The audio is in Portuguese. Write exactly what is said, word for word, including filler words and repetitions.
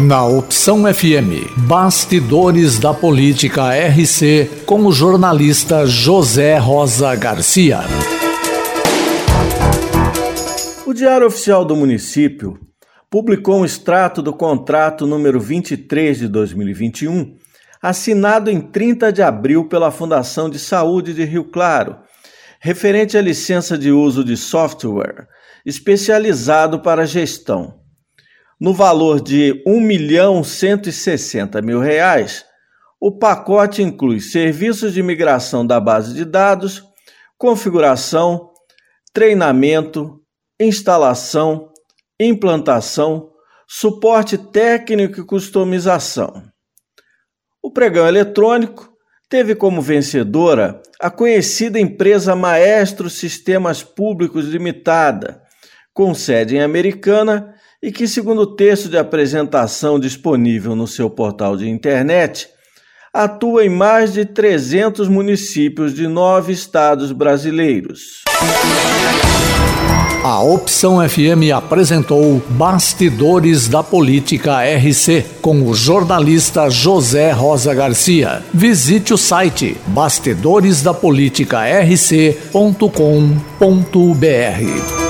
Na Opção F M, Bastidores da Política R C, com o jornalista José Rosa Garcia. O Diário Oficial do Município publicou um extrato do contrato número vinte e três de dois mil e vinte e um, assinado em trinta de abril pela Fundação de Saúde de Rio Claro, referente à licença de uso de software especializado para gestão. No valor de um milhão cento e sessenta mil reais, o pacote inclui serviços de migração da base de dados, configuração, treinamento, instalação, implantação, suporte técnico e customização. O pregão eletrônico teve como vencedora a conhecida empresa Maestro Sistemas Públicos Limitada, com sede em Americana, e que, segundo o texto de apresentação disponível no seu portal de internet, atua em mais de trezentos municípios de nove estados brasileiros. A Opção F M apresentou Bastidores da Política R C, com o jornalista José Rosa Garcia. Visite o site bastidores da política r c ponto com ponto b r.